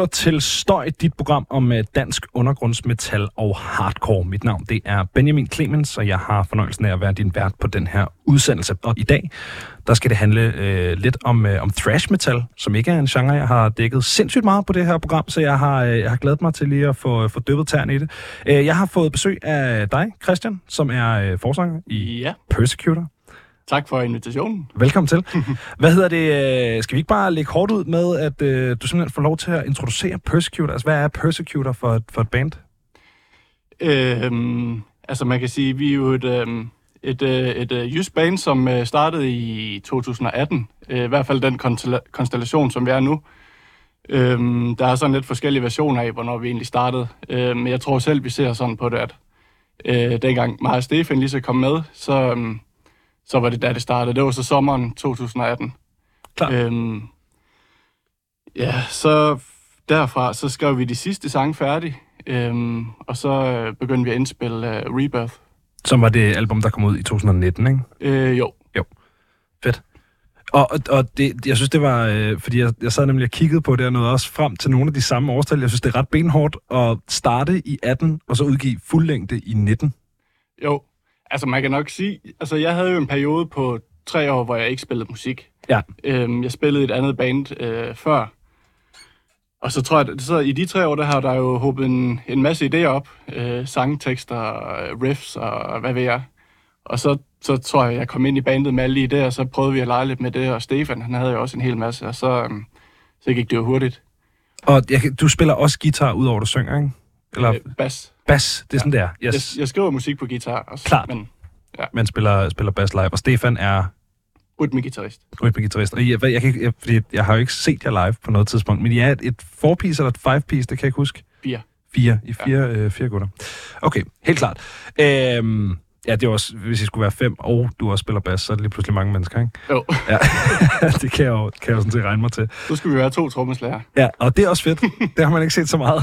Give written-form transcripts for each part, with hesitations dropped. lytter til Støj, dit program om dansk undergrundsmetal og hardcore. Mit navn det er Benjamin Clemens, og jeg har fornøjelsen af at være din vært på den her udsendelse. Og i dag der skal det handle lidt om thrash metal, som ikke er en genre, jeg har dækket sindssygt meget på det her program, så jeg har glædet mig til lige at få dyppet tæerne i det. Jeg har fået besøg af dig, Christian, som er forsanger i Persecutor. Tak for invitationen. Velkommen til. Hvad hedder det? Skal vi ikke bare lægge hårdt ud med, at du simpelthen får lov til at introducere Persecutor? Altså, hvad er Persecutor for et band? Altså, man kan sige, vi er jo et jysk band, som startede i 2018. I hvert fald den konstellation, som vi er nu. Der er sådan lidt forskellige versioner af, hvornår vi egentlig startede. Men jeg tror selv, vi ser sådan på det, at dengang mig og Stefan lige så kom med, så var det da det startede. Det var så sommeren 2018. Klar. Så derfra så skrev vi de sidste sange færdige, og så begyndte vi at indspille Rebirth. Som var det album, der kom ud i 2019, ikke? Jo. Fedt. Og det, jeg synes, det var... fordi jeg sad nemlig og kiggede på det og nåede også frem til nogle af de samme årstal. Jeg synes, det er ret benhårdt at starte i 18 og så udgive fuldlængde i 19. Jo. Altså, man kan nok sige... Altså, jeg havde jo en periode på 3 år, hvor jeg ikke spillede musik. Ja. Jeg spillede et andet band før. Og så tror jeg, så i de 3 år, der har der jo håbet en masse idéer op. Sangtekster, riffs og hvad ved jeg. Og så tror jeg kom ind i bandet med alle idéer, og så prøvede vi at lege lidt med det. Og Stefan, han havde jo også en hel masse, og så gik det jo hurtigt. Og du spiller også guitar, udover du synger, ikke? Eller... Bas, det er sådan der. Yes. Jeg skriver musik på guitar også. Klart. Men spiller bas live, og Stefan er... Rytmegitarrist. Og jeg har jo ikke set jer live på noget tidspunkt, men I er et 4-piece eller et 5-piece, det kan jeg ikke huske. 4. I 4 gutter. Okay, helt klart. Ja, det var også, hvis I skulle være 5, og du også spiller bas, så er det lige pludselig mange mennesker, ikke? Jo. Ja, det kan jeg jo sådan set regne mig til. Nu skal vi være 2 trommeslager. Ja, og det er også fedt. Det har man ikke set så meget.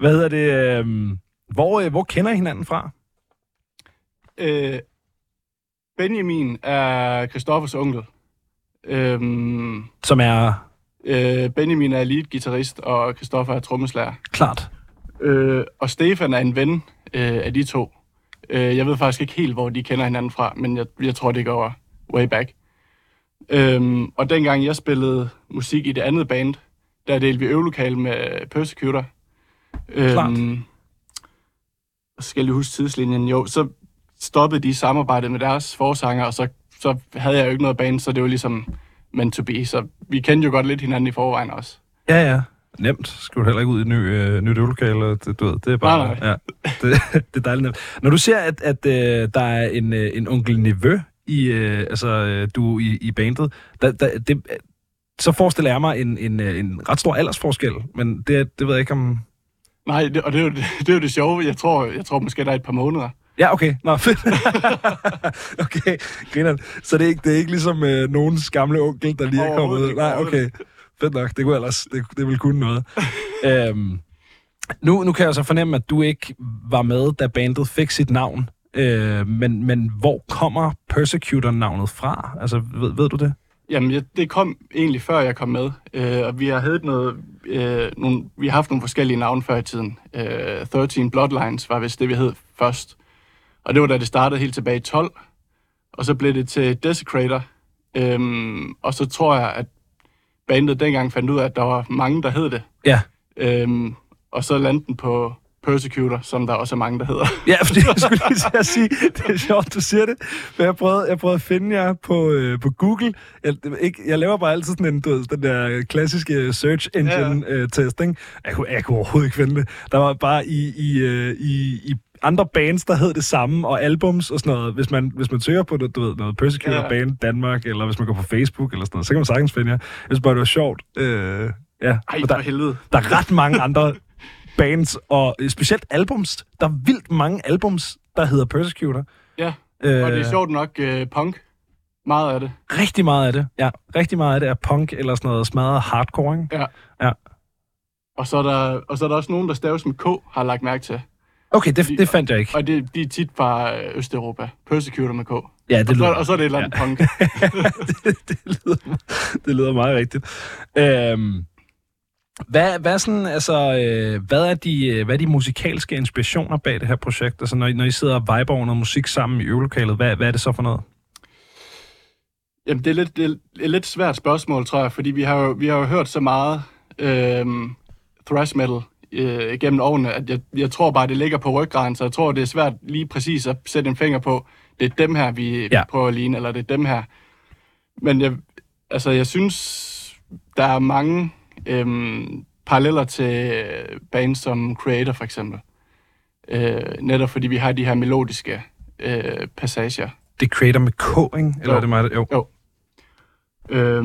Hvad hedder det? Hvor kender I hinanden fra? Benjamin er Christoffers onkel. Som er? Benjamin er lead-guitarist, og Christoffer er trommeslager. Klart. Og Stefan er en ven af de 2. Jeg ved faktisk ikke helt, hvor de kender hinanden fra, men jeg tror, det går way back. Og dengang jeg spillede musik i det andet band, der delte vi øvelokale med Persecutor. Klart. Skal jeg huske tidslinjen? Jo, så stoppede de samarbejdet med deres forsanger, og så havde jeg jo ikke noget band, så det var ligesom meant to be. Så vi kendte jo godt lidt hinanden i forvejen også. Ja. Nemt. Skal du heller ikke ud i et nyt øvelokale, du ved. Det er bare... Nej. Ja, det er dejligt nemt. Når du ser, at der er en onkel Nevø i bandet, så forestiller jeg mig en ret stor aldersforskel, men det ved jeg ikke om... Nej, det er jo det sjove. Jeg tror måske, der er et par måneder. Ja, okay. Nå, fedt. Okay, griner. Så det er ikke ligesom nogens gamle onkel, der lige er kommet ud. Nej, okay. Fedt nok. Det kunne ellers. Det ville kunne noget. Nu kan jeg så fornemme, at du ikke var med, da bandet fik sit navn. Men hvor kommer Persecutor-navnet fra? Altså, ved du det? Jamen, det kom egentlig før jeg kom med, og vi har haft nogle forskellige navne før i tiden. 13 Bloodlines var vist det, vi hed først. Og det var da det startede helt tilbage i 12, og så blev det til Desecrator. Og så tror jeg, at bandet dengang fandt ud af, at der var mange, der hed det. Ja. Og så landte den på Persecutor, som der også er mange, der hedder. Ja, for det jeg skulle lige til at sige. Det er sjovt, du siger det. Men jeg prøvede at finde jer på Google. Jeg laver bare altid sådan en, den der klassiske search engine-testing. Jeg kunne overhovedet ikke finde det. Der var bare i andre bands, der hed det samme, og albums og sådan noget. Hvis man søger på det, du ved, noget Persecutor Band Danmark, eller hvis man går på Facebook eller sådan noget, så kan man sagtens finde jer. Jeg synes bare, det var sjovt. Ej, for helvede. Der er ret mange andre... bands, og specielt albums. Der er vildt mange albums, der hedder Persecutor. Ja, og det er sjovt nok punk. Meget af det. Rigtig meget af det, ja. Rigtig meget af det er punk, eller sådan noget smadret hardcore, ikke? Ja. Og så er der også nogen, der staves med K, har lagt mærke til. Okay, det fandt jeg ikke. Og de er tit fra Østeuropa. Persecutor med K. Ja, det lyder... Og så er det et eller andet punk. det lyder meget rigtigt. Hvad sådan, altså, hvad er de musikalske inspirationer bag det her projekt? Altså, når I sidder og viber over noget musik sammen i øvelokalet, hvad er det så for noget? Jamen, det er lidt svært spørgsmål, tror jeg, fordi vi har jo hørt så meget thrash metal gennem årene, at jeg tror bare, det ligger på ryggraden, så jeg tror, det er svært lige præcis at sætte en finger på, det er dem her, vi prøver at ligne, eller det er dem her. Men jeg synes, der er mange paralleller til bands som Creator, for eksempel. Netop fordi vi har de her melodiske passager. Det Creator med K, ikke? Eller er det mig, der... Jo. Hvad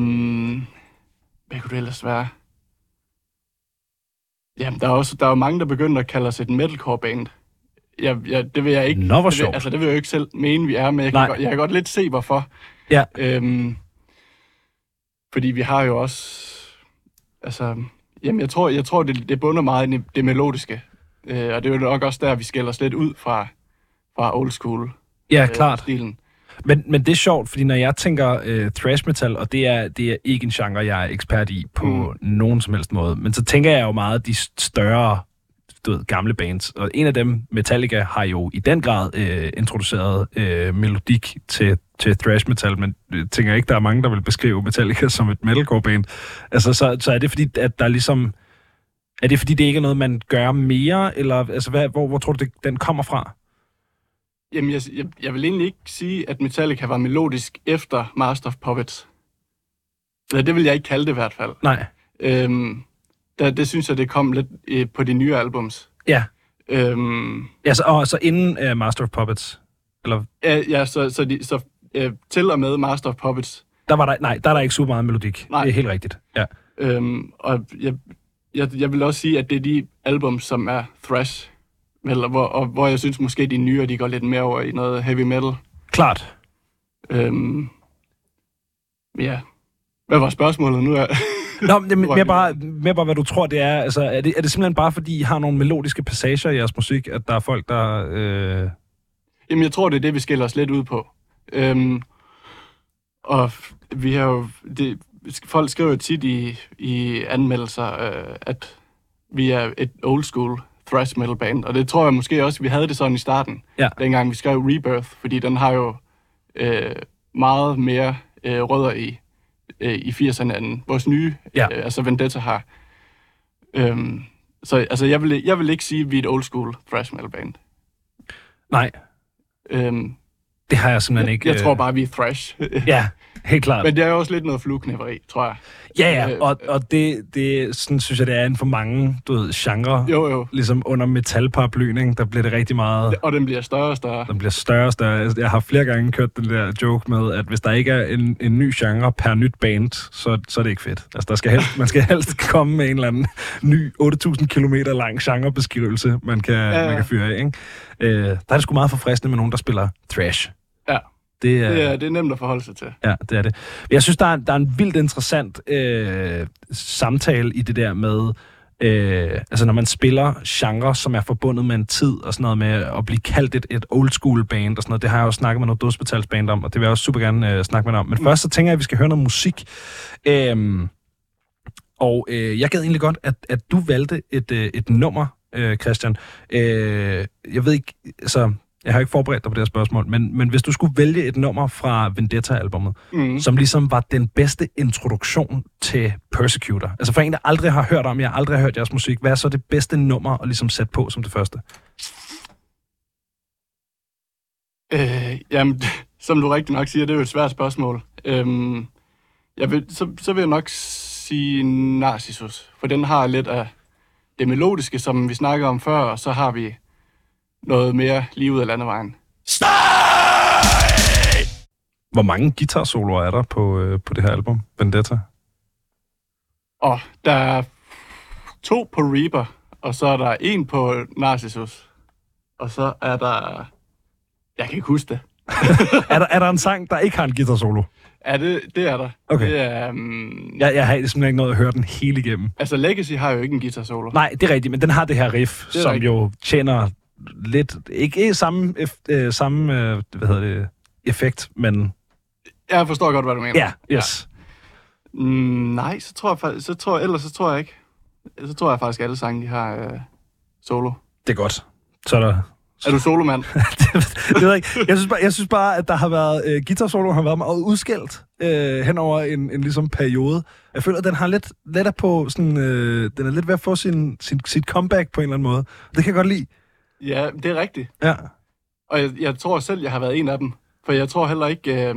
kunne det ellers være? Jamen, der er jo mange, der begynder at kalde os et metalcore-band. Det vil jeg ikke... Nå, hvor sjovt. Altså, det vil jeg jo ikke selv mene, vi er, men jeg kan godt lidt se, hvorfor. Ja. Fordi vi har jo også... Altså, jamen, jeg tror det bunder meget i det melodiske. Og det er jo nok også der, vi skiller os lidt ud fra old school. Ja, klart. Stilen. Men det er sjovt, fordi når jeg tænker thrash metal, og det er ikke en genre, jeg er ekspert i på nogen som helst måde, men så tænker jeg jo meget de større, gamle bands. Og en af dem, Metallica, har jo i den grad introduceret melodik til thrash metal, men jeg tænker ikke, der er mange, der vil beskrive Metallica som et metalcore-band. Altså, så er det fordi, at der ligesom... Er det fordi, det ikke er noget, man gør mere? Eller altså, hvor tror du, den kommer fra? Jamen, jeg vil egentlig ikke sige, at Metallica var melodisk efter Master of Puppets. Ja, det vil jeg ikke kalde det i hvert fald. Nej. Det synes jeg, det kom lidt på de nye albums. Ja. Så inden Master of Puppets? Eller? Så til og med Master of Puppets. Der er der ikke super meget melodik. Nej. Det er helt rigtigt. Ja. Og jeg vil også sige, at det er de albums, som er thrash, eller hvor jeg synes måske de nye, de går lidt mere over i noget heavy metal. Klart. Ja. Hvad var spørgsmålet nu? Nå, men mere bare, hvad du tror, det er. Altså, er det simpelthen bare, fordi I har nogle melodiske passager i jeres musik, at der er folk, der... Jamen, jeg tror, det er det, vi skiller os lidt ud på. Og vi har jo... folk skriver jo tit i anmeldelser, at vi er et old school thrash metal band, og det tror jeg måske også, vi havde det sådan i starten, dengang vi skrev Rebirth, fordi den har jo meget mere rødder i 80'erne end vores nye, altså Vendetta har. Jeg vil ikke sige, at vi er et old school thrash metal band. Nej. Det har jeg simpelthen ikke... Jeg tror bare, vi er thrash. Ja, helt klart. Men det er jo også lidt noget flugknæveri, tror jeg. Ja, og det sådan, synes jeg, det er inden for mange genre. Jo. Ligesom under metalparaplyen, der bliver det rigtig meget... Og den bliver større og større. Jeg har flere gange kørt den der joke med, at hvis der ikke er en ny genre per nyt band, så er det ikke fedt. Altså, man skal helst komme med en eller anden ny 8.000 kilometer lang genrebeskrivelse, man kan fyre af, ikke? Der er det sgu meget forfriskende med nogen, der spiller thrash. Ja, det er nemt at forholde sig til. Ja, det er det. Jeg synes, der er en vildt interessant samtale i det der med, altså når man spiller genre, som er forbundet med en tid, og sådan noget med at blive kaldt et old school band, og sådan noget. Det har jeg også snakket med nogle dødsbetalsband om, og det vil jeg også super gerne snakke med om. Men først så tænker jeg, at vi skal høre noget musik. Jeg gad egentlig godt, at du valgte et nummer, Christian. Jeg ved ikke, altså... Jeg har ikke forberedt dig på det her spørgsmål, men hvis du skulle vælge et nummer fra Vendetta-albummet, som ligesom var den bedste introduktion til Persecutor, altså for en, der aldrig har hørt om, jeg aldrig har hørt jeres musik, hvad er så det bedste nummer at ligesom sætte på som det første? Jamen, som du rigtig nok siger, det er jo et svært spørgsmål. Jeg vil nok sige Narcissus, for den har lidt af det melodiske, som vi snakkede om før, og så har vi noget mere lige ud af landevejen. STØJ! Hvor mange guitarsoloer er der på det her album, Vendetta? Der er 2 på Reaper, og så er der 1 på Narcissus. Og så er der... Jeg kan ikke huske det. er der en sang, der ikke har en guitarsolo? Ja, det er der. Okay. Det er, jeg har simpelthen ikke noget at høre den hele igennem. Altså, Legacy har jo ikke en guitarsolo. Nej, det er rigtigt, men den har det her riff, det som rigtigt. Jo tjener... lidt ikke samme effekt, men jeg forstår godt, hvad du mener. Ja, yes. Ja. Nej, så tror jeg ellers så tror jeg ikke. Så tror jeg faktisk, at alle sange, de har solo. Det er godt. Så er der... Er du solomand? Det ved jeg ikke. Jeg synes bare, at der har været... guitar-soloen har været meget udskældt hen over en ligesom periode. Jeg føler, at den har lidt på sådan... den er lidt ved at få sit comeback på en eller anden måde. Det kan jeg godt lide. Ja, det er rigtigt. Ja. Og jeg tror selv, jeg har været en af dem. For jeg tror heller ikke...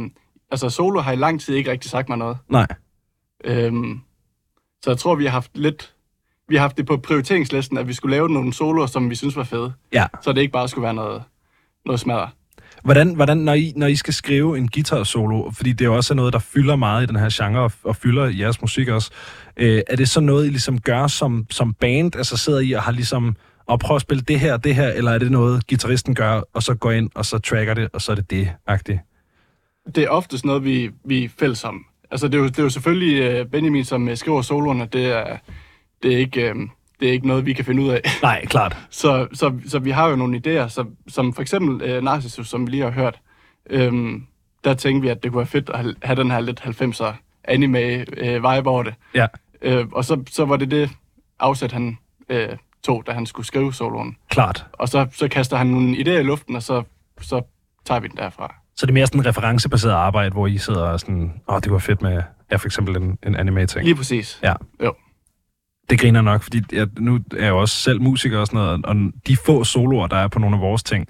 altså, solo har i lang tid ikke rigtig sagt mig noget. Nej. Så jeg tror, vi har haft lidt... Vi har haft det på prioriteringslisten, at vi skulle lave nogle soloer, som vi synes var fede. Ja. Så det ikke bare skulle være noget smadder. Hvordan når I skal skrive en guitar-solo, fordi det jo også er noget, der fylder meget i den her genre, og fylder i jeres musik også, er det så noget, I ligesom gør som band? Altså sidder I og har ligesom og prøver at spille det her, eller er det noget, guitaristen gør, og så går ind, og så tracker det, og så er det-agtigt? Det er oftest noget, vi er fælles om. Altså det er jo selvfølgelig Benjamin, som skriver soloerne, det er ikke noget, vi kan finde ud af. Nej, klart. Så vi har jo nogle idéer, som for eksempel Narcissus, som vi lige har hørt. Der tænkte vi, at det kunne være fedt at have den her lidt 90'er anime-vibe over det. Ja. Og så var det afsæt, han tog, da han skulle skrive soloen. Klart. Og så kaster han nogle idéer i luften, og så tager vi den derfra. Så det er mere sådan en referencebaseret arbejde, hvor I sidder og sådan, det kunne være fedt med for eksempel en anime-ting. Lige præcis. Ja. Jo. Det griner nok, fordi nu er jeg jo også selv musiker og sådan noget, og de få soloer, der er på nogle af vores ting,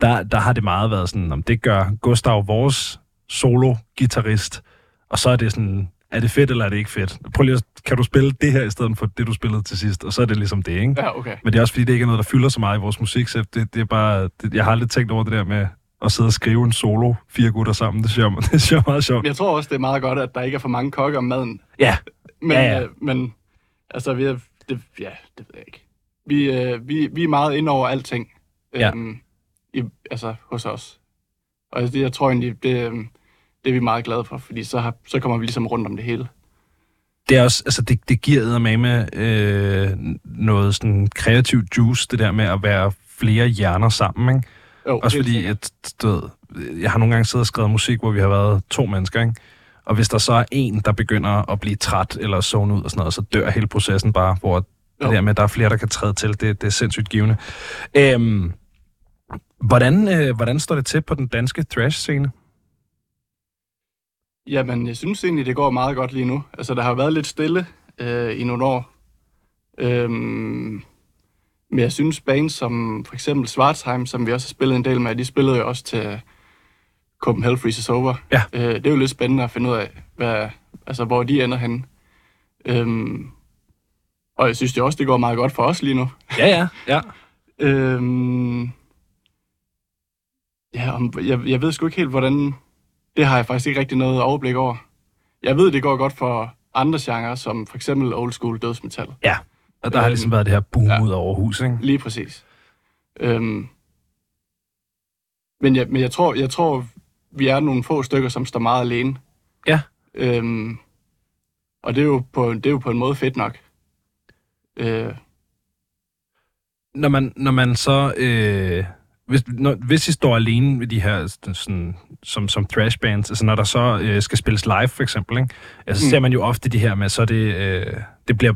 der har det meget været sådan, om det gør Gustav, vores solo-gitarrist, og så er det sådan, er det fedt eller er det ikke fedt? Prøv lige kan du spille det her i stedet for det, du spillede til sidst? Og så er det ligesom det, ikke? Ja, okay. Men det er også, fordi det ikke er noget, der fylder så meget i vores musik, så det er bare, jeg har aldrig tænkt over det der med at sidde og skrive en solo, 4 gutter sammen, det er meget sjovt. Jeg tror også, det er meget godt, at der ikke er for mange kokke om maden. Ja. Men altså, det ved jeg ikke. Vi er meget inde over alting, hos os. Og jeg tror egentlig, det er vi meget glade for, fordi så kommer vi ligesom rundt om det hele. Det er også, altså det giver eddermame noget sådan kreativt juice, det der med at være flere hjerner sammen, ikke? Jo, også fordi, jeg har nogle gange siddet og skrevet musik, hvor vi har været 2 mennesker, ikke? Og hvis der så er en, der begynder at blive træt eller zone ud og sådan noget, så dør hele processen bare, hvor det der med, at der er flere, der kan træde til, det er sindssygt givende. Hvordan står det til på den danske thrash-scene? Jamen, jeg synes egentlig, det går meget godt lige nu. Altså, der har været lidt stille i nogle år. Men jeg synes, bands som for eksempel Svartzheim, som vi også har spillet en del med, de spillede jo også til... Copenhagen Freezes Over. Ja. Det er jo lidt spændende at finde ud af, hvor de ender henne. Og jeg synes det også, det går meget godt for os lige nu. Ja. Jeg ved sgu ikke helt, hvordan... Det har jeg faktisk ikke rigtig noget overblik over. Jeg ved, det går godt for andre genrer, som for eksempel old school dødsmetal. Ja, og der har ligesom været det her boom ud over Aarhus, ikke? Lige præcis. Men jeg tror... Vi er nogle få stykker, som står meget alene. Ja. Og det er jo på en måde fedt nok. Når man så... Hvis I står alene med de her, sådan, som thrash bands, altså når der så skal spilles live, for eksempel, ikke? Altså ser man jo ofte de her med, så det bliver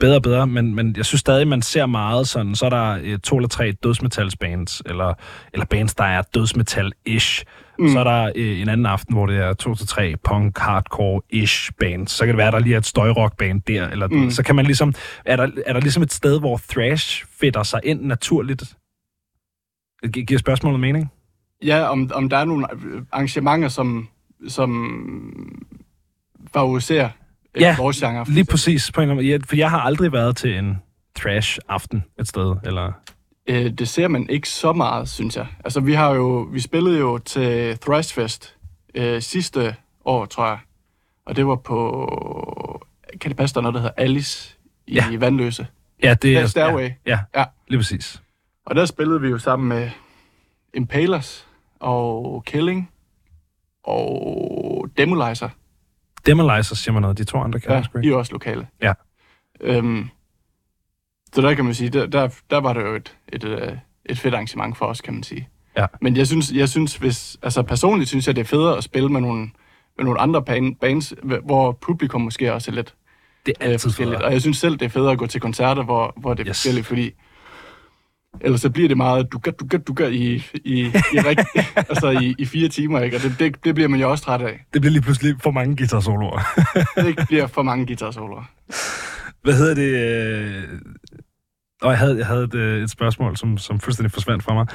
bedre og bedre, men jeg synes stadig, man ser meget sådan, så er der 2 eller 3 dødsmetalsbands, eller bands, der er dødsmetal-ish. Så er der en anden aften, hvor det er 2 til 3 punk, hardcore-ish bands. Så kan det være, at der lige er et støjrock band der, eller så kan man ligesom... Er der ligesom et sted, hvor thrash fedter sig ind naturligt? Giver spørgsmålet mening? Ja, om der er nogle arrangementer, som favoriserer vores genre. Lige præcis. På en eller anden måde. For jeg har aldrig været til en thrash-aften et sted, eller... Det ser man ikke så meget, synes jeg. Altså, vi spillede jo til Thrashfest sidste år, tror jeg. Og det var på... Kan det passe, der noget, der hedder Alice i Vandløse? Ja, det er... STØJ. Ja, lige præcis. Og der spillede vi jo sammen med Impalers og Killing og Demolizer. Demolizer, siger man noget. De 2 andre kan jeg sgu ikke. De er også lokale. Ja. Så der kan man sige, der var det jo et fedt arrangement for os, kan man sige. Ja. Men jeg synes hvis, altså personligt synes jeg, det er federe at spille med nogle andre bands, hvor publikum måske også er lidt Det er altid forskelligt. Og jeg synes selv, det er federe at gå til koncerter, hvor det er forskelligt, fordi ellers så bliver det meget du gør i 4 timer, ikke? Og det bliver man jo også træt af. Det bliver lige pludselig for mange guitar-soloer. Det bliver for mange guitar-soloer. Hvad hedder det? Og jeg havde et spørgsmål, som fuldstændig forsvandt fra mig.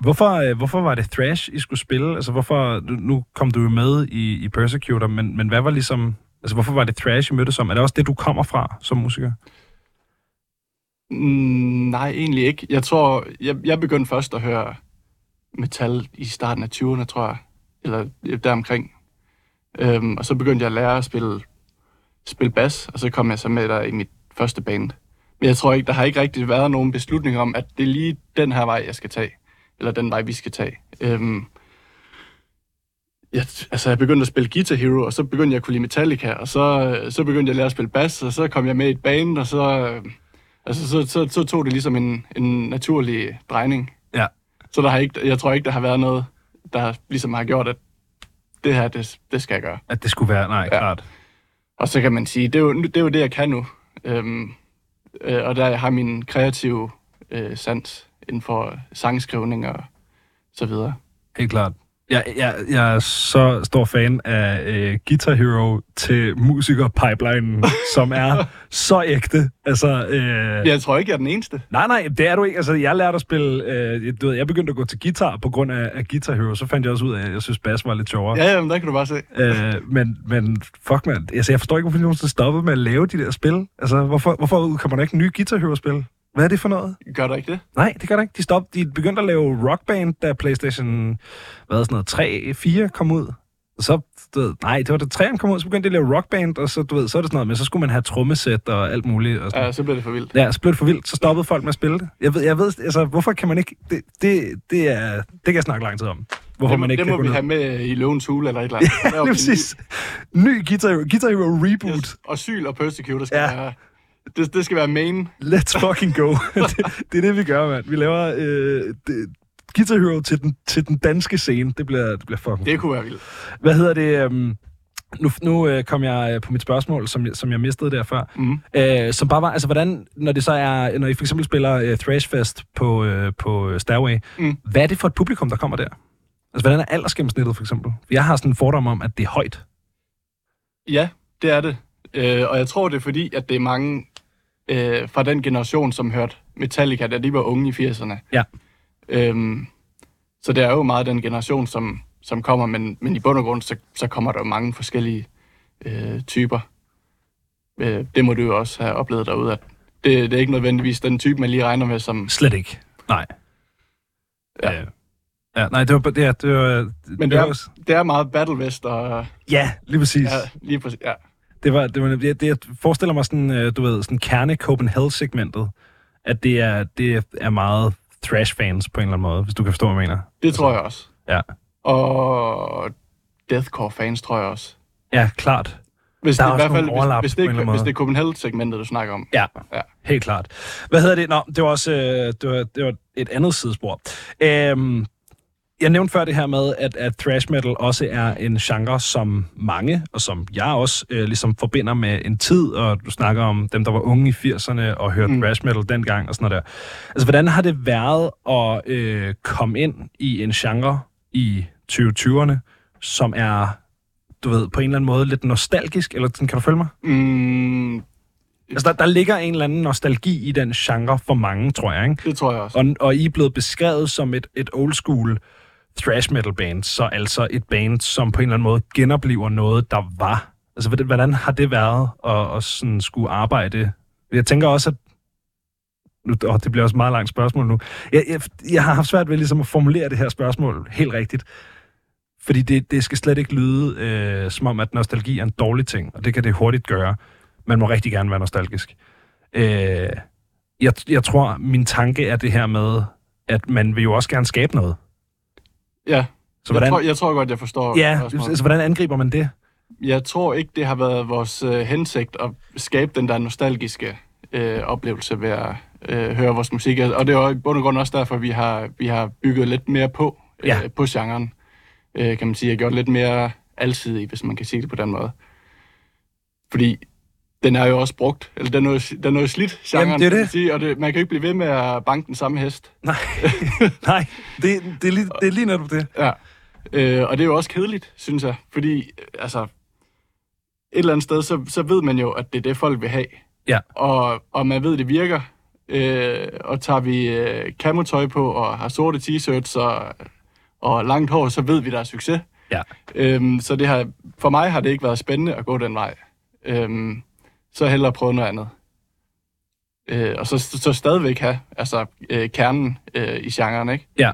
Hvorfor var det thrash, I skulle spille? Altså, hvorfor... Nu kom du jo med i Persecutor, men hvad var ligesom... Altså, hvorfor var det thrash, I mødte som? Er det også det, du kommer fra som musiker? Nej, egentlig ikke. Jeg tror... Jeg begyndte først at høre metal i starten af 20'erne, tror jeg. Eller deromkring. Og så begyndte jeg at lære at spille bas, og så kom jeg så med der i mit første band. Men jeg tror ikke, der har ikke rigtig været nogen beslutning om, at det er lige den her vej, jeg skal tage. Eller den vej, vi skal tage. Jeg begyndte at spille Guitar Hero, og så begyndte jeg at kunne lide Metallica, og så begyndte jeg at lære at spille bass, og så kom jeg med i et band, og så tog det ligesom en naturlig drejning. Ja. Så der har ikke, jeg tror ikke, der har været noget, der ligesom har gjort, at det her, det skal jeg gøre. At det skulle være, nej, klart. Og så kan man sige, det er jo det, jeg kan nu. Og der har min kreative sans inden for sangskrivning og så videre. Helt klart. Jeg er så stor fan af Guitar Hero til musiker-pipelinen, som er så ægte. Altså, jeg tror ikke, jeg er den eneste. Nej, det er du ikke. Altså, jeg lærte at spille... du ved, jeg begyndte at gå til guitar på grund af Guitar Hero. Så fandt jeg også ud af, at jeg synes, bass var lidt sjovere. Ja, men der kan du bare se. Men fuck, man. Altså, jeg forstår ikke, hvorfor nogen stoppede med at lave de der spil. Altså, hvorfor kommer der ikke nye Guitar Hero-spil? Hvad er det for noget? Gør der ikke det? Nej, det gør der ikke. De begyndte at lave Rock Band, da Playstation 3-4 kom ud. Og så, det var da 3'eren kom ud, så begyndte de at lave Rock Band, og så, så er det sådan noget, men så skulle man have trommesæt og alt muligt. Og sådan. Ja, så blev det for vildt. Ja, så blev det for vildt. Så stoppede folk med at spille det. Jeg ved altså, hvorfor kan man ikke... Det kan jeg snakke lang tid om. Det må vi have med i Løvens Hule eller et eller andet. Ja, det er præcis. Ny Guitar Hero Reboot. Yes. Og Syl og Persecutor skal være... Det skal være main. Let's fucking go. det er det, vi gør, mand. Vi laver Guitar Hero til den danske scene. Det bliver fucking... Det kunne være vildt. Hvad hedder det? Nu kom jeg på mit spørgsmål, som jeg mistede der før. Som bare var, altså hvordan, når I for eksempel spiller Thrashfest på STØJ, hvad er det for et publikum, der kommer der? Altså, hvordan er aldersgennemsnittet, for eksempel? Jeg har sådan en fordom om, at det er højt. Ja, det er det. Og jeg tror, det er fordi, at det er mange... fra den generation, som hørte Metallica, da de var unge i 80'erne. Ja. Så det er jo meget den generation, som kommer, men i bund og grund, så kommer der jo mange forskellige typer. Det må du jo også have oplevet derude, at det er ikke nødvendigvis den type, man lige regner med som... Slet ikke, nej. Ja. Ja, nej, det var men det er meget Battle West og... Ja, lige præcis. Ja, lige præcis, ja. Det jeg forestiller mig sådan, du ved, sådan kerne Copenhagen-segmentet, at det er meget thrash-fans på en eller anden måde, hvis du kan forstå, hvad jeg mener. Det tror jeg også. Ja. Og deathcore-fans tror jeg også. Ja, klart. Hvis der det, er i hvert fald, overlap hvis det er Copenhagen-segmentet, du snakker om. Ja, helt klart. Hvad hedder det? Nå, det var også det var et andet sidespor. Jeg nævnte før det her med, at thrash metal også er en genre, som mange, og som jeg også ligesom forbinder med en tid, og du snakker om dem, der var unge i 80'erne og hørte thrash metal dengang og sådan noget der. Altså, hvordan har det været at komme ind i en genre i 2020'erne, som er, du ved, på en eller anden måde lidt nostalgisk, eller sådan, kan du følge mig? Altså, der ligger en eller anden nostalgi i den genre for mange, tror jeg, ikke? Det tror jeg også. Og I er blevet beskrevet som et old school thrash metal band, så altså et band, som på en eller anden måde genoplever noget, der var. Altså, hvordan har det været at sådan skulle arbejde? Jeg tænker også, at... det bliver også et meget langt spørgsmål nu. Jeg har haft svært ved ligesom at formulere det her spørgsmål helt rigtigt, fordi det skal slet ikke lyde som om, at nostalgi er en dårlig ting, og det kan det hurtigt gøre. Man må rigtig gerne være nostalgisk. Jeg tror, min tanke er det her med, at man vil jo også gerne skabe noget. Ja, så hvordan... jeg tror godt, jeg forstår. Ja, altså, hvordan angriber man det? Jeg tror ikke, det har været vores hensigt at skabe den der nostalgiske oplevelse ved at høre vores musik. Og det er jo i bund og grund også derfor, vi har bygget lidt mere på, på genren. Kan man sige, at gjort lidt mere alsidig, hvis man kan sige det på den måde. Fordi den er jo også brugt. Eller den er jo slidt, genren. Jamen, det er det. Sige, og man kan jo ikke blive ved med at banke den samme hest. Nej, nej. Det er lige netop det. Ja. Og det er jo også kedeligt, synes jeg. Fordi, altså, et eller andet sted, så ved man jo, at det er det, folk vil have. Ja. Og man ved, det virker. Og tager vi camotøj på og har sorte t-shirts og langt hår, så ved vi, der er succes. Ja. Så det har, for mig har det ikke været spændende at gå den vej. Så hellere prøve noget andet. Og så stadigvæk have altså, kernen i genren, ikke? Ja.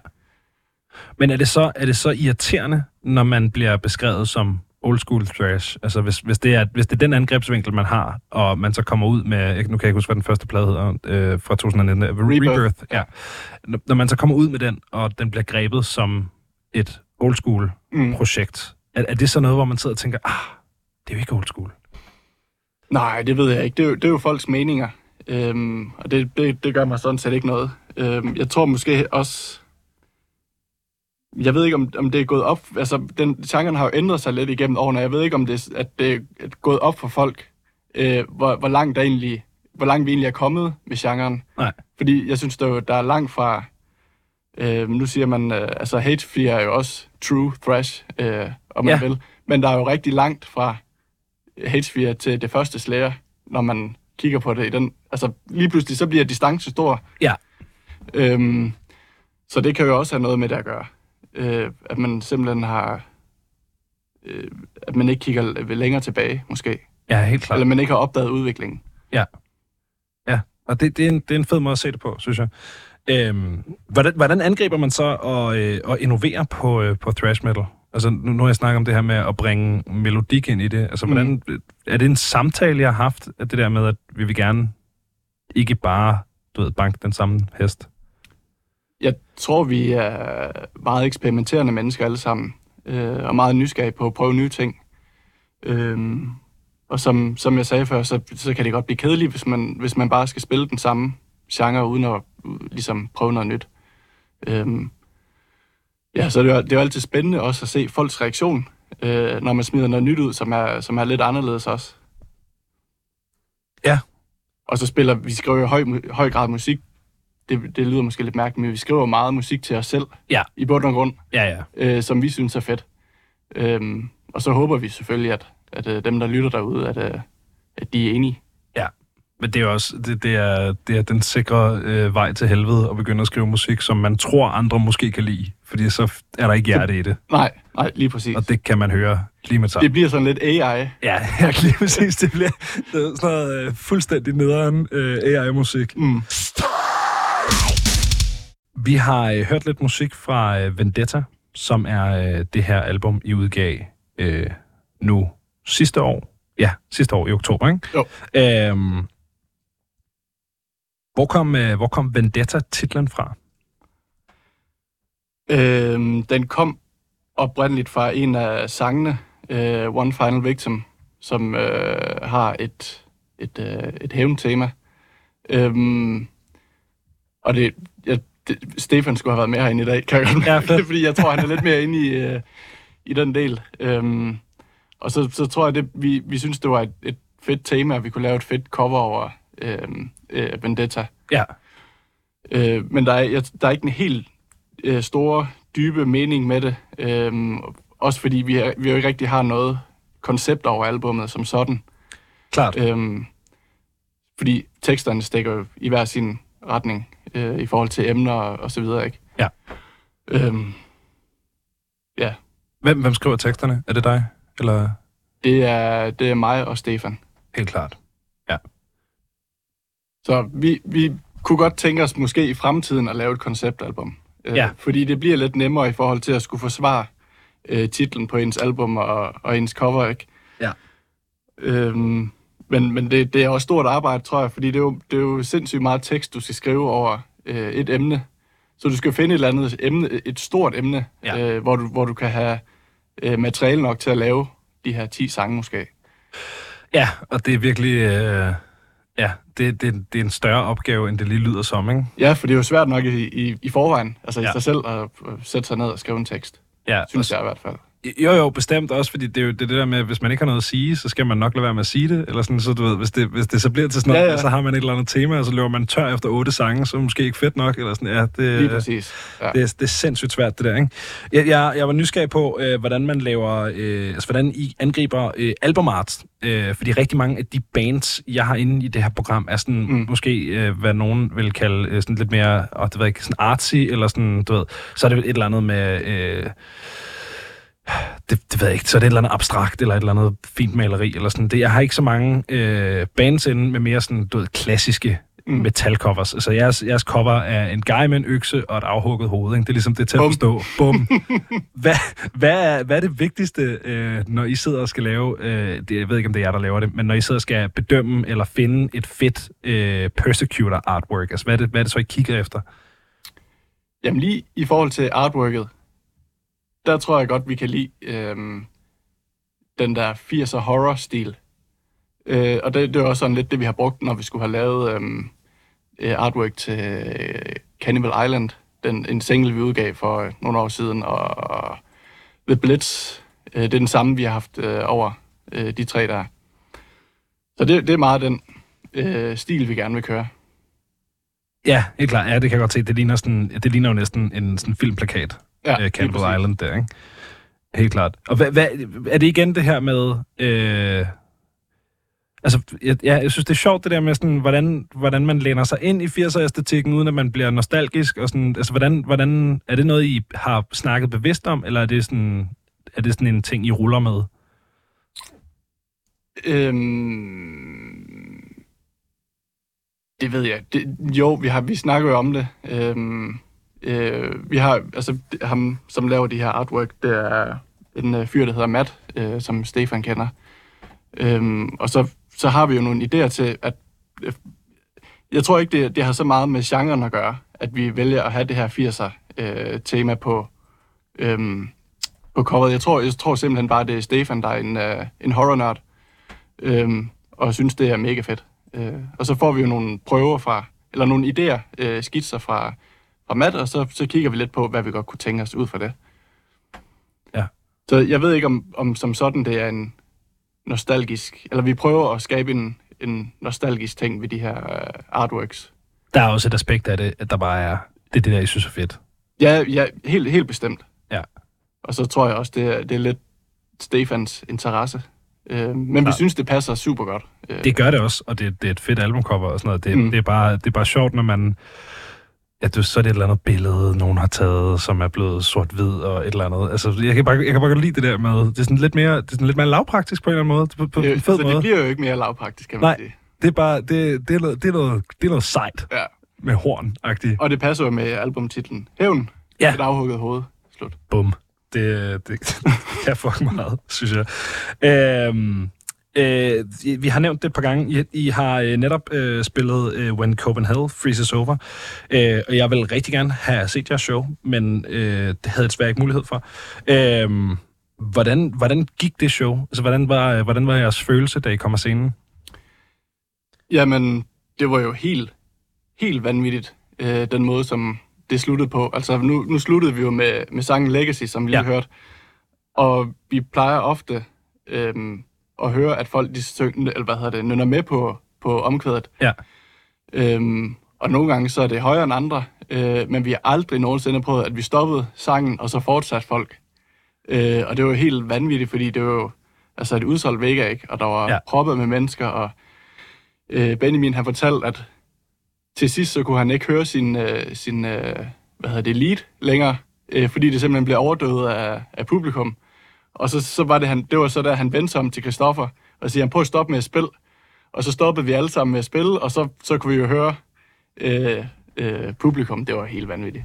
Men er det så irriterende, når man bliver beskrevet som old school thrash? Altså hvis det er den angrebsvinkel, man har, og man så kommer ud med, nu kan jeg ikke huske, hvad den første plade hedder, fra 2019, Rebirth. Ja. Når man så kommer ud med den, og den bliver grebet som et old school projekt, er det så noget, hvor man sidder og tænker, det er jo ikke old school? Nej, det ved jeg ikke. Det er jo folks meninger. Og det gør mig sådan set ikke noget. Jeg tror måske også... Jeg ved ikke, om det er gået op... Altså, genren har jo ændret sig lidt igennem årene. Jeg ved ikke, om det er gået op for folk, hvor langt vi egentlig er kommet med genren. Nej. Fordi jeg synes, der er langt fra... nu siger man... altså, hate er jo også true thrash, om man vil. Men der er jo rigtig langt fra hate til det første Slayer, når man kigger på det i den... Altså, lige pludselig, så bliver distancen stor. Ja. Så det kan jo også have noget med det at gøre. At man simpelthen har... at man ikke kigger længere tilbage, måske. Ja, helt klart. Eller man ikke har opdaget udviklingen. Ja. Ja, og det er en fed måde at se det på, synes jeg. Hvordan angriber man så at innovere på thrash metal? Altså, nu har jeg snakket om det her med at bringe melodik ind i det. Altså, hvordan... Er det en samtale, jeg har haft, at det der med, at vi vil gerne ikke bare, banke den samme hest? Jeg tror, vi er meget eksperimenterende mennesker alle sammen, og meget nysgerrige på at prøve nye ting. Og som jeg sagde før, så kan det godt blive kedeligt, hvis man bare skal spille den samme genre, uden at ligesom, prøve noget nyt. Så det er jo altid spændende også at se folks reaktion, når man smider noget nyt ud, som er lidt anderledes også. Ja. Og så vi skriver jo høj grad musik. Det lyder måske lidt mærkeligt, men vi skriver meget musik til os selv, i bund og grund, som vi synes er fedt. Og så håber vi selvfølgelig, at dem, der lytter derude, at de er enige. Ja, men det er også det er den sikre vej til helvede at begynde at skrive musik, som man tror, andre måske kan lide, fordi så er der ikke hjerte i det. Nej, lige præcis. Og det kan man høre lige med sammen. Det bliver sådan lidt AI. Ja, lige præcis. Det bliver sådan noget fuldstændig nederen AI-musik. Vi har hørt lidt musik fra Vendetta, som er det her album, I udgav nu sidste år. Ja, sidste år i oktober, ikke? Jo. Hvor kom Vendetta-titlen fra? Den kom oprindeligt fra en af sangene, One Final Victim, som har et hævntema. Og det... Stefan skulle have været med herinde i dag, kan jeg godt mærke det, fordi jeg tror, han er lidt mere inde i den del. Og så tror jeg, vi synes, det var et fedt tema, at vi kunne lave et fedt cover over Vendetta. Ja. Men der er ikke en helt store, dybe mening med det. Også fordi vi jo ikke rigtig har noget koncept over albummet som sådan. Klart. Fordi teksterne stikker jo i hver sin retning. I forhold til emner og så videre, ikke? Ja. Ja. Hvem skriver teksterne? Er det dig? Eller? Det er mig og Stefan. Helt klart. Ja. Så vi kunne godt tænke os måske i fremtiden at lave et konceptalbum. Fordi det bliver lidt nemmere i forhold til at skulle forsvare titlen på ens album og ens cover, ikke? Ja. Men det er også stort arbejde, tror jeg, fordi det er jo sindssygt meget tekst, du skal skrive over et emne. Så du skal finde et eller andet emne, et stort emne, hvor du kan have materiale nok til at lave de her 10 sange måske. Ja, og det er virkelig... det er en større opgave, end det lige lyder som, ikke? Ja, for det er jo svært nok i forvejen, altså i sig selv, at sætte sig ned og skrive en tekst. Ja, synes jeg i hvert fald. Jo, bestemt også, fordi det er jo det der med, at hvis man ikke har noget at sige, så skal man nok lade være med at sige det, eller sådan, så du ved, hvis det så bliver til sådan noget, ja. Så har man et eller andet tema, og så løber man tør efter 8 sange, så måske ikke fedt nok, eller sådan, ja, det er sindssygt svært, det der, ikke? Jeg var nysgerrig på, hvordan man laver, hvordan I angriber albumart, fordi rigtig mange af de bands, jeg har inde i det her program, er sådan, måske, hvad nogen vil kalde sådan lidt mere, det ved ikke, sådan artsy, eller sådan, du ved, så er det et eller andet med... Det ved jeg ikke, så er det et eller andet abstrakt, eller et eller andet fint maleri, eller sådan det. Jeg har ikke så mange bands inde med mere sådan, du ved, klassiske metalcovers. Altså jeres cover er en guy med en økse og et afhugget hoved, ikke? Det er ligesom det til at forstå. Bum. Hvad er det vigtigste, når I sidder og skal lave, jeg ved ikke, om det er jer, der laver det, men når I sidder og skal bedømme eller finde et fedt Persecutor artwork, altså hvad er det så, I kigger efter? Jamen lige i forhold til artworket, der tror jeg godt, vi kan lide den der 80'er horror-stil. Og det er også sådan lidt det, vi har brugt, når vi skulle have lavet artwork til Cannibal Island. En single, vi udgav for nogle år siden. Og The Blitz, det er den samme, vi har haft over de tre der. Så det er meget den stil, vi gerne vil køre. Ja, helt klart. Ja, det kan jeg godt se. Det ligner jo næsten en sådan filmplakat. Ja, Cannibal Island der, ikke? Helt klart. Og hvad, er det igen det her med... jeg synes, det er sjovt det der med, sådan, hvordan man læner sig ind i 80'er-æstetikken, uden at man bliver nostalgisk. Og sådan, altså, hvordan, er det noget, I har snakket bevidst om, eller er det sådan en ting, I ruller med? Det ved jeg. Vi snakker jo om det. Vi har, altså ham, som laver de her artwork, det er en fyr, der hedder Matt, som Stefan kender. Og så har vi jo nogle idéer til, at jeg tror ikke, det har så meget med genren at gøre, at vi vælger at have det her 80'er tema på coveret. Jeg tror simpelthen bare, det er Stefan, der er en horror-nørd, og synes, det er mega fedt. Og så får vi jo nogle prøver fra, eller nogle idéer, skitser fra Matt, og så kigger vi lidt på, hvad vi godt kunne tænke os ud fra det. Ja. Så jeg ved ikke, om som sådan det er en nostalgisk... Eller vi prøver at skabe en nostalgisk ting ved de her artworks. Der er også et aspekt af det, at der bare er... Det er det der, I synes er fedt. Ja, helt, helt bestemt. Ja. Og så tror jeg også, det er lidt Stefans interesse. Men vi synes, det passer super godt. Det gør det også, og det er et fedt albumcover og sådan noget. Det er bare sjovt, når man... Ja, så er det et eller andet billede, nogen har taget, som er blevet sort-hvid og et eller andet. Altså, jeg kan bare godt lide det der med, det er sådan lidt mere lavpraktisk på en eller anden måde. Det bliver jo ikke mere lavpraktisk, kan man sige. Nej, det er noget sejt med horn-agtigt. Og det passer jo med albumtitlen. Hævn, et afhugget hoved. Slut. Bum. Det er fucking meget, synes jeg. Vi har nævnt det et par gange. I har netop spillet When Copenhagen Freezes Over, og jeg ville rigtig gerne have set jeres show, men det havde desværre ikke mulighed for. Hvordan gik det show? Altså, hvordan var jeres følelse, da I kom af scenen? Jamen, det var jo helt vanvittigt, den måde, som det sluttede på. Altså, nu sluttede vi jo med sangen Legacy, som vi lige hørte, og vi plejer ofte... og høre, at folk nynner med på omkvædet. Ja. Og nogle gange, så er det højere end andre, men vi har aldrig nogensinde prøvet, at vi stoppede sangen, og så fortsatte folk. Og det var jo helt vanvittigt, fordi det var jo altså et udsolgt Vega, ikke? Og der var proppet med mennesker, og Benjamin, han fortalte, at til sidst, så kunne han ikke høre sin lead længere, fordi det simpelthen blev overdøvet af publikum. Og så var det han, det var så der, han vendte sig om til Christoffer og siger, han prøv at stoppe med at spille. Og så stoppede vi alle sammen med at spille, og så kunne vi jo høre publikum. Det var helt vanvittigt.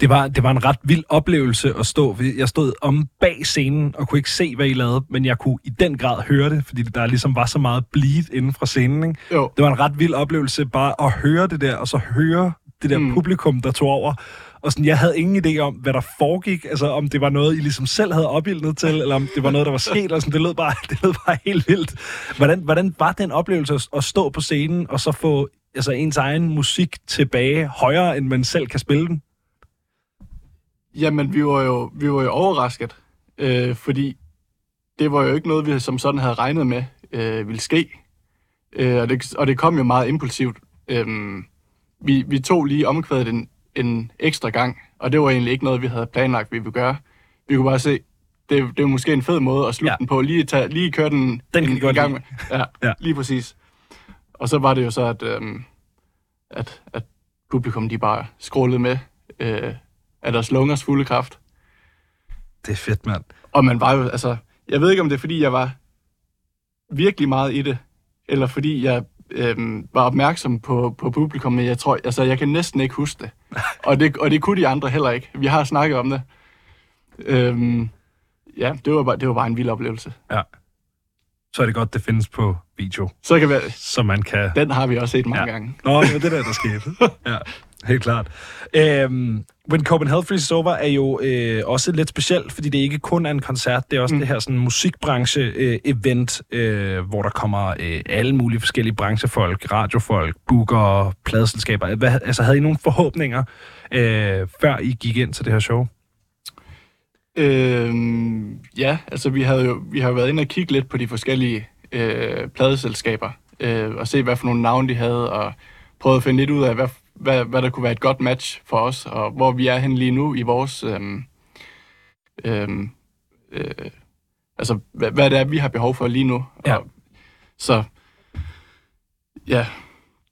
Det var en ret vild oplevelse at stå. Jeg stod om bag scenen og kunne ikke se, hvad I lavede, men jeg kunne i den grad høre det, fordi der ligesom var så meget bleed inden fra scenen, ikke? Jo. Det var en ret vild oplevelse bare at høre det der, og så høre det der publikum, der tog over. Og sådan, jeg havde ingen idé om, hvad der foregik, altså om det var noget, I ligesom selv havde opildnet til, eller om det var noget, der var sket, og sådan, det lød bare helt vildt. Hvordan var den oplevelse at stå på scenen, og så få altså, ens egen musik tilbage højere, end man selv kan spille den? Jamen, vi var jo overrasket. fordi det var jo ikke noget, vi som sådan havde regnet med ville ske. Og det kom jo meget impulsivt. Vi tog lige omkvædet en ekstra gang, og det var egentlig ikke noget, vi havde planlagt, vi ville gøre. Vi kunne bare se, det er måske en fed måde at slutte den på. Lige køre den en gang med. Ja, ja, lige præcis. Og så var det jo så, at publikum de bare skrålede med af deres lungers fulde kraft. Det er fedt, mand. Og man var jo, altså... Jeg ved ikke, om det er, fordi jeg var virkelig meget i det, eller fordi jeg var opmærksom på publikum, men jeg tror, altså, jeg kan næsten ikke huske det. Og det kunne de andre heller ikke. Vi har snakket om det. Ja, det var bare en vild oplevelse. Ja. Så er det godt, det findes på video. Så man kan... Den har vi også set mange gange. Nå, det var det der skete. Ja, helt klart. When Copenhagen Freezes Over er jo også lidt specielt, fordi det ikke kun er en koncert, det er også det her sådan musikbranche-event, hvor der kommer alle mulige forskellige branchefolk, radiofolk, bookere, pladeselskaber. Altså, havde I nogle forhåbninger, før I gik ind til det her show? Ja, altså vi har været inde og kigge lidt på de forskellige pladeselskaber, og se, hvad for nogle navne de havde, og prøve at finde lidt ud af, hvad der kunne være et godt match for os, og hvor vi er henne lige nu i vores... altså, hvad det er, vi har behov for lige nu. Ja. Og, så... Ja,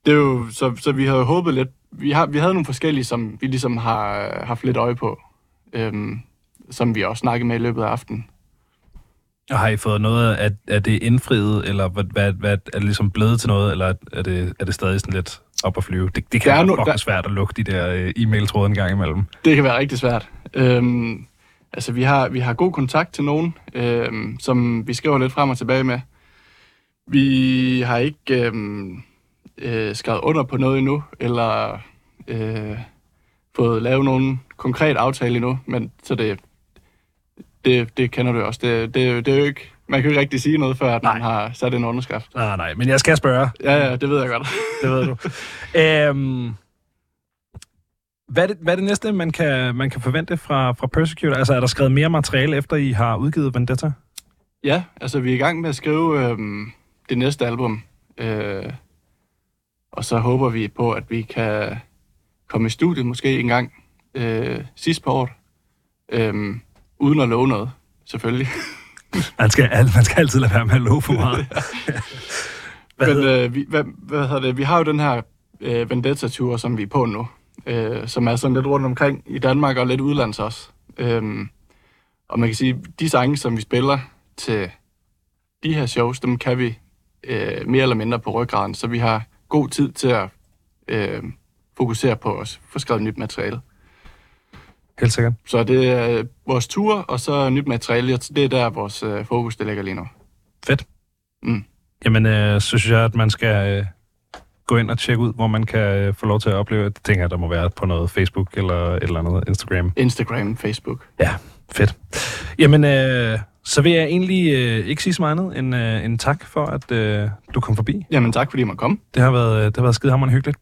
det er jo... Så vi havde håbet lidt... Vi havde nogle forskellige, som vi ligesom har haft lidt øje på, som vi også snakkede med i løbet af aftenen. Og har I fået noget af... Er det indfriet, eller hvad er det ligesom blevet til noget, eller er det stadig sådan lidt... op at flyve. Det kan være svært at lukke de der e-mail-tråde en gang imellem. Det kan være rigtig svært. Altså, vi har god kontakt til nogen, som vi skriver lidt frem og tilbage med. Vi har ikke skrevet under på noget endnu, eller fået lavet nogen konkret aftale endnu, men så det kender du også. Det er jo ikke... Man kan jo ikke rigtig sige noget, før at man har sat en underskrift. Nej, men jeg skal spørge. Ja, det ved jeg godt. Det ved du. Hvad er det næste, man kan forvente fra Persecutor? Altså, er der skrevet mere materiale, efter I har udgivet Vendetta? Ja, altså, vi er i gang med at skrive det næste album. Og så håber vi på, at vi kan komme i studiet måske en gang sidst på året. Uden at love noget, selvfølgelig. Man skal altid lade være med at love for meget. Vi har jo den her Vendetta-tur, som vi er på nu, som er sådan lidt rundt omkring i Danmark og lidt udlands også. Og man kan sige, de sange, som vi spiller til de her shows, dem kan vi mere eller mindre på ryggraden, så vi har god tid til at fokusere på at få skrevet nyt materiale. Helt sikkert. Så det er vores tur, og så nyt materiale. Det er der, vores fokus det ligger lige nu. Fedt. Mm. Jamen, så synes jeg, at man skal gå ind og tjekke ud, hvor man kan få lov til at opleve, at det tænker, der må være på noget Facebook eller et eller andet Instagram. Instagram, Facebook. Ja, fedt. Jamen, så vil jeg egentlig ikke sige så meget andet end tak for, at du kom forbi. Jamen, tak fordi man kom. Det har været skidehammerende hyggeligt.